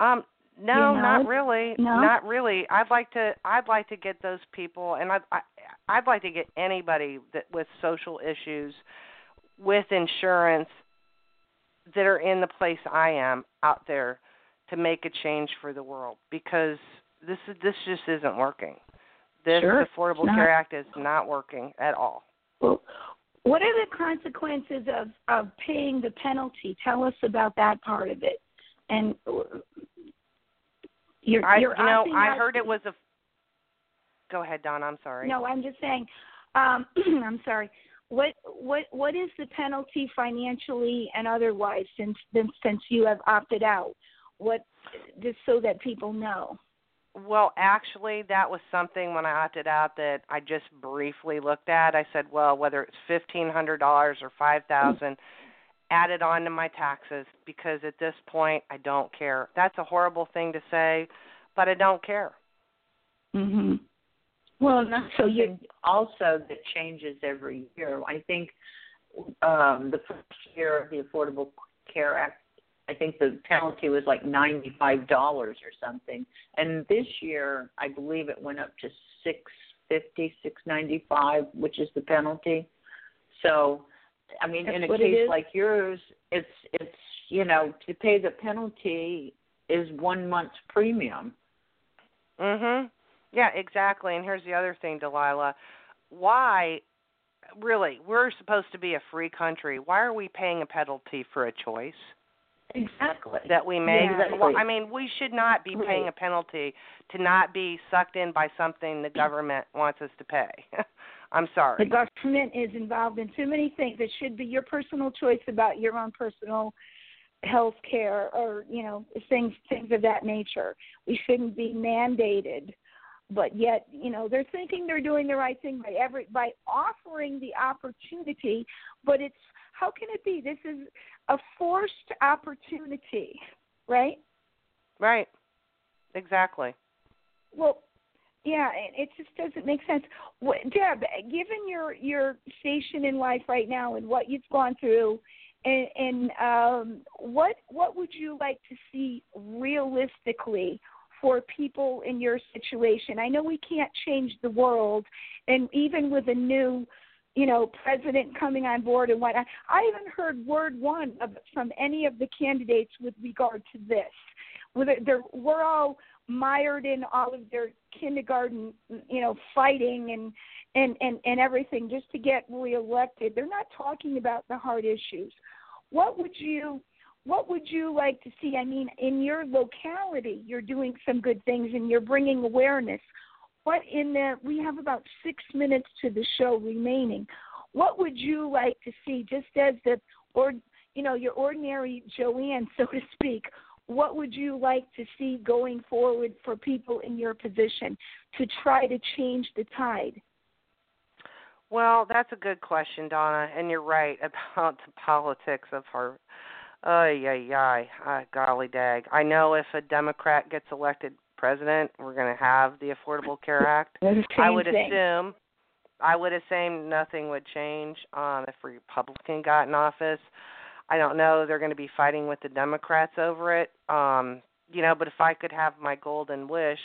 No, you know? Not really. No? Not really. I'd like to get those people, and I'd like to get anybody that with social issues, with insurance, that are in the place I am out there to make a change for the world, because this just isn't working. This Affordable Care Act is not working at all. Well, what are the consequences of paying the penalty? Tell us about that part of it. And I heard it was a. Go ahead, Donna. I'm sorry. No, I'm just saying. I'm sorry. What is the penalty financially and otherwise since you have opted out? What, just so that people know. Well, actually, that was something when I opted out that I just briefly looked at. I said, well, whether it's $1,500 or $5,000, add it on to my taxes, because at this point I don't care. That's a horrible thing to say, but I don't care. Mm-hmm. Well, and that's something also that changes every year. I think the first year of the Affordable Care Act, I think the penalty was like $95 or something. And this year, I believe it went up to $650, $695, which is the penalty. So, I mean, that's in a case like yours, it's you know, to pay the penalty is 1 month's premium. Mm-hmm. Yeah, exactly. And here's the other thing, Delilah. Why, really, we're supposed to be a free country. Why are we paying a penalty for a choice? Exactly. That we make? Yeah, exactly. Well, I mean, we should not be paying a penalty to not be sucked in by something the government wants us to pay. I'm sorry. The government is involved in too many things. It should be your personal choice about your own personal health care, or, you know, things of that nature. We shouldn't be mandated. But yet, you know, they're thinking they're doing the right thing by offering the opportunity. But it's, how can it be? This is a forced opportunity, right? Right. Exactly. Well, yeah, it just doesn't make sense. Deb, given your station in life right now and what you've gone through, and what would you like to see realistically for people in your situation? I know we can't change the world, and even with a new, you know, president coming on board and whatnot, I haven't heard word one from any of the candidates with regard to this. We're all mired in all of their kindergarten, you know, fighting and everything just to get reelected. They're not talking about the hard issues. What would you like to see? I mean, in your locality, you're doing some good things and you're bringing awareness. We have about 6 minutes to the show remaining. What would you like to see, just as your ordinary Joanne, so to speak? What would you like to see going forward for people in your position to try to change the tide? Well, that's a good question, Donna, and you're right about the politics of her. Golly dag. I know if a Democrat gets elected president, we're going to have the Affordable Care Act. I would assume nothing would change if a Republican got in office. I don't know. They're going to be fighting with the Democrats over it. But if I could have my golden wish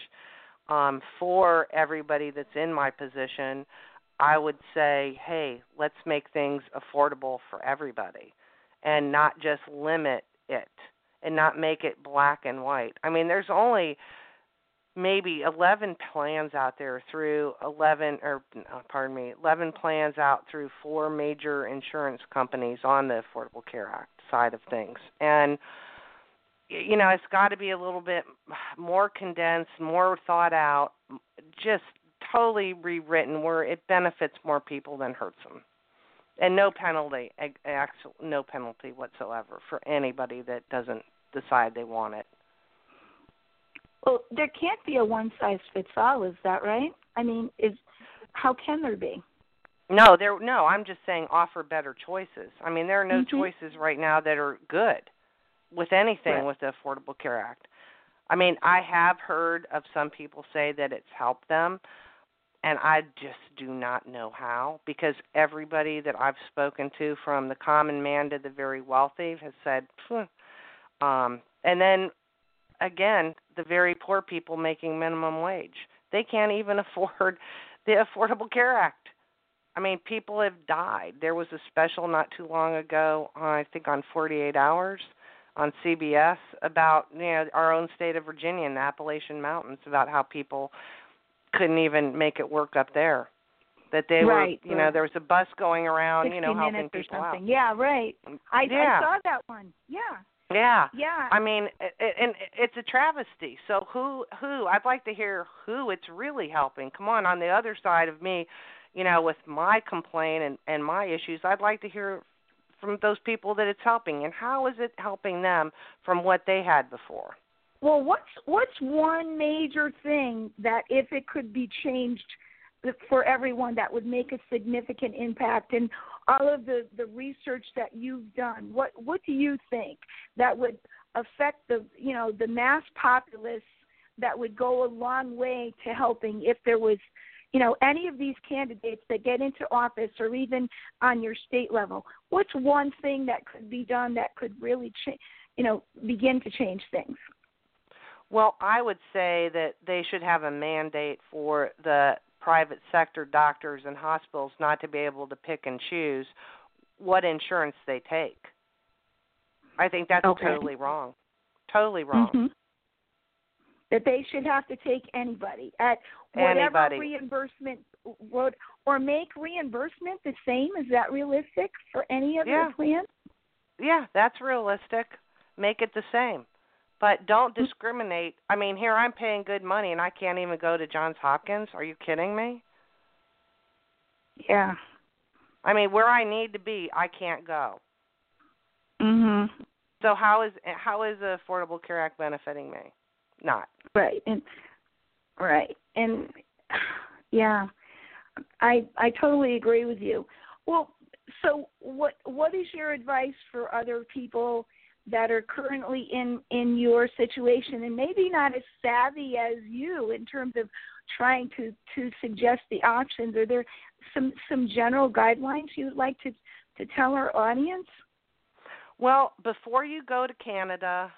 for everybody that's in my position, I would say, hey, let's make things affordable for everybody and not just limit it and not make it black and white. I mean, there's only maybe 11 plans out through four major insurance companies on the Affordable Care Act side of things. And, you know, it's got to be a little bit more condensed, more thought out, just totally rewritten where it benefits more people than hurts them. And no penalty whatsoever for anybody that doesn't decide they want it. Well, there can't be a one-size-fits-all, is that right? I mean, how can there be? No, I'm just saying offer better choices. I mean, there are no choices right now that are good with anything with the Affordable Care Act. I mean, I have heard of some people say that it's helped them, and I just do not know how, because everybody that I've spoken to, from the common man to the very wealthy, has said, and then, again, the very poor people making minimum wage. They can't even afford the Affordable Care Act. I mean, people have died. There was a special not too long ago, I think on 48 Hours, on CBS about, our own state of Virginia and the Appalachian Mountains, about how people couldn't even make it work up there. That they were, there was a bus going around, helping people out. Yeah, right. I saw that one. Yeah. Yeah. Yeah. I mean, and it's a travesty. So who, I'd like to hear who it's really helping. Come on the other side of me, with my complaint and my issues, I'd like to hear from those people that it's helping, and how is it helping them from what they had before? Well, what's one major thing that, if it could be changed for everyone, that would make a significant impact? And all of the research that you've done, what do you think that would affect the mass populace, that would go a long way to helping, if there was any of these candidates that get into office, or even on your state level? What's one thing that could be done that could really, begin to change things? Well, I would say that they should have a mandate for the private sector doctors and hospitals not to be able to pick and choose what insurance they take. I think that's totally wrong. Totally wrong. Mm-hmm. That they should have to take anybody at whatever reimbursement would, or make reimbursement the same. Is that realistic for any of your plans? Yeah, that's realistic. Make it the same. But don't discriminate. I mean, here I'm paying good money and I can't even go to Johns Hopkins. Are you kidding me? Yeah. I mean, where I need to be, I can't go. Mm-hmm. So how is the Affordable Care Act benefiting me? Not right. And yeah, I totally agree with you. Well, so what is your advice for other people that are currently in your situation, and maybe not as savvy as you in terms of trying to suggest the options? Are there some general guidelines you would like to tell our audience? Well, before you go to Canada,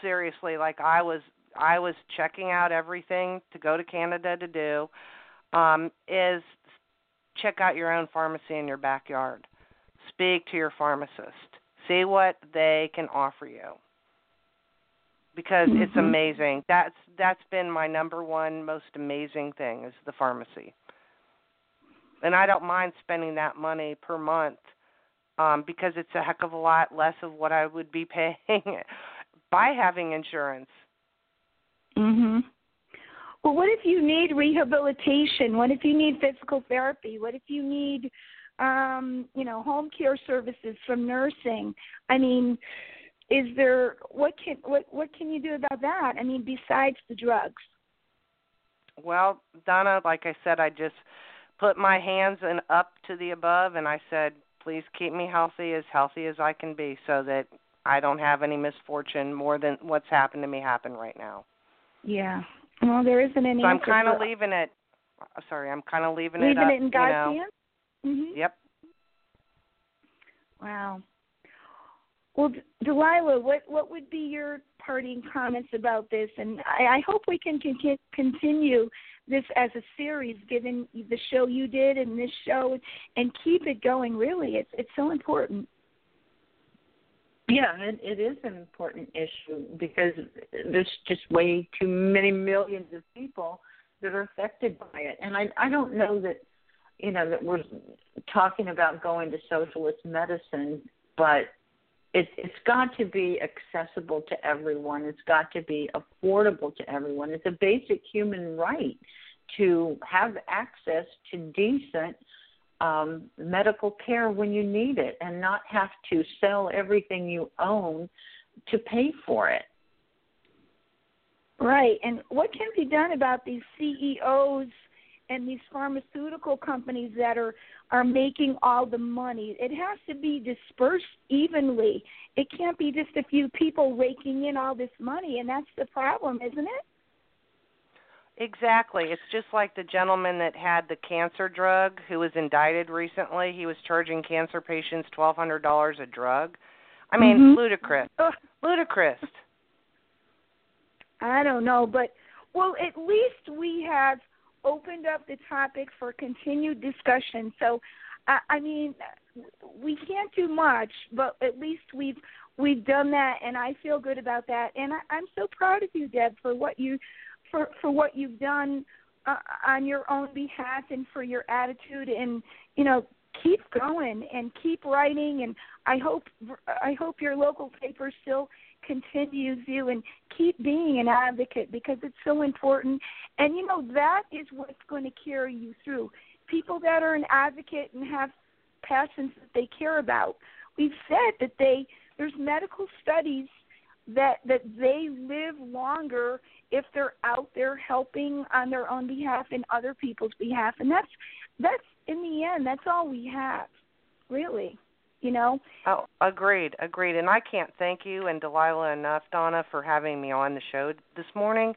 seriously, like I was checking out everything to go to Canada to do, is check out your own pharmacy in your backyard. Speak to your pharmacist. See what they can offer you, because it's amazing. That's been my number one most amazing thing, is the pharmacy. And I don't mind spending that money per month because it's a heck of a lot less of what I would be paying by having insurance. Mhm. Well, what if you need rehabilitation? What if you need physical therapy? What if you need, home care services from nursing? I mean, is there what can you do about that? I mean, besides the drugs. Well, Donna, like I said, I just put my hands and up to the above, and I said, please keep me healthy as I can be so that I don't have any misfortune more than what's happened to me happen right now. Yeah. Well, there isn't any. So I'm kind of leaving it. Sorry, I'm kind of leaving it up. Leaving it in God's hands? Mm-hmm. Yep. Wow. Well, Delilah, what would be your parting comments about this? And I hope we can continue this as a series, given the show you did and this show, and keep it going, really. It's so important. Yeah, it is an important issue because there's just way too many millions of people that are affected by it. And I don't know that, you know, that we're talking about going to socialist medicine, but it's got to be accessible to everyone. It's got to be affordable to everyone. It's a basic human right to have access to decent medical care when you need it and not have to sell everything you own to pay for it. Right. And what can be done about these CEOs and these pharmaceutical companies that are making all the money? It has to be dispersed evenly. It can't be just a few people raking in all this money, and that's the problem, isn't it? Exactly. It's just like the gentleman that had the cancer drug who was indicted recently. He was charging cancer patients $1,200 a drug. I mean, ludicrous. Ugh. Ludicrous. I don't know, but, well, at least we have opened up the topic for continued discussion. So, I mean, we can't do much, but at least we've done that, and I feel good about that. And I'm so proud of you, Deb, for what you've done on your own behalf and for your attitude. And you know, keep going and keep writing. And I hope your local paper still continues you, and keep being an advocate because it's so important. And, you know, that is what's going to carry you through. People that are an advocate and have passions that they care about, we've said that there's medical studies that they live longer if they're out there helping on their own behalf and other people's behalf. And that's in the end, that's all we have, really. You know? Oh, agreed. And I can't thank you and Delilah enough, Donna, for having me on the show this morning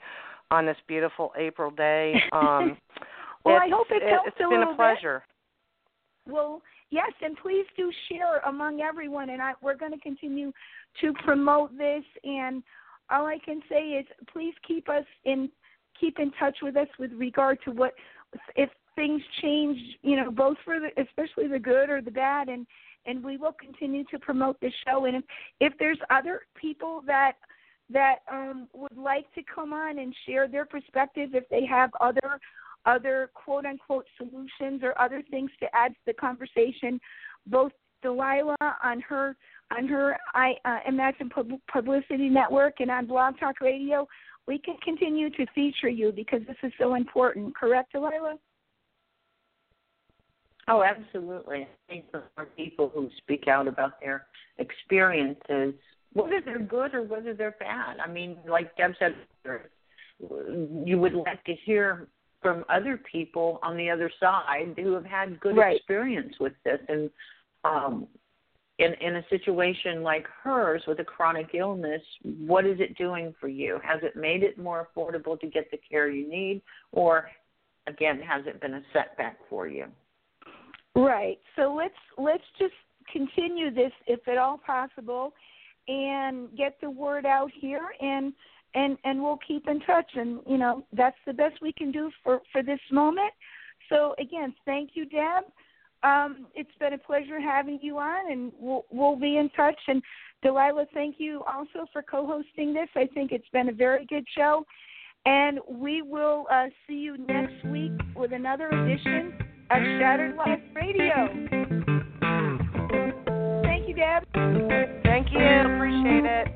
on this beautiful April day. Well, I hope it helps a little bit. It's been a pleasure. Well, yes, and please do share among everyone, and we're going to continue to promote this. And all I can say is please keep in touch with us with regard to what if things change, you know, both for especially the good or the bad, and we will continue to promote this show. And if there's other people that would like to come on and share their perspective, if they have other quote-unquote solutions or other things to add to the conversation, both Delilah on her Imagine Publicity Network and on Blog Talk Radio, we can continue to feature you because this is so important. Correct, Delilah? Oh, absolutely. I think there are people who speak out about their experiences, whether they're good or whether they're bad. I mean, like Deb said, you would like to hear from other people on the other side who have had good experience with this. And in a situation like hers with a chronic illness, what is it doing for you? Has it made it more affordable to get the care you need? Or, again, has it been a setback for you? Right. So let's just continue this, if at all possible, and get the word out here, and we'll keep in touch. And, you know, that's the best we can do for this moment. So, again, thank you, Deb. It's been a pleasure having you on, and we'll be in touch. And, Delilah, thank you also for co-hosting this. I think it's been a very good show. And we will see you next week with another edition of Shattered Lives Radio. Thank you, Deb. Thank you. Appreciate it.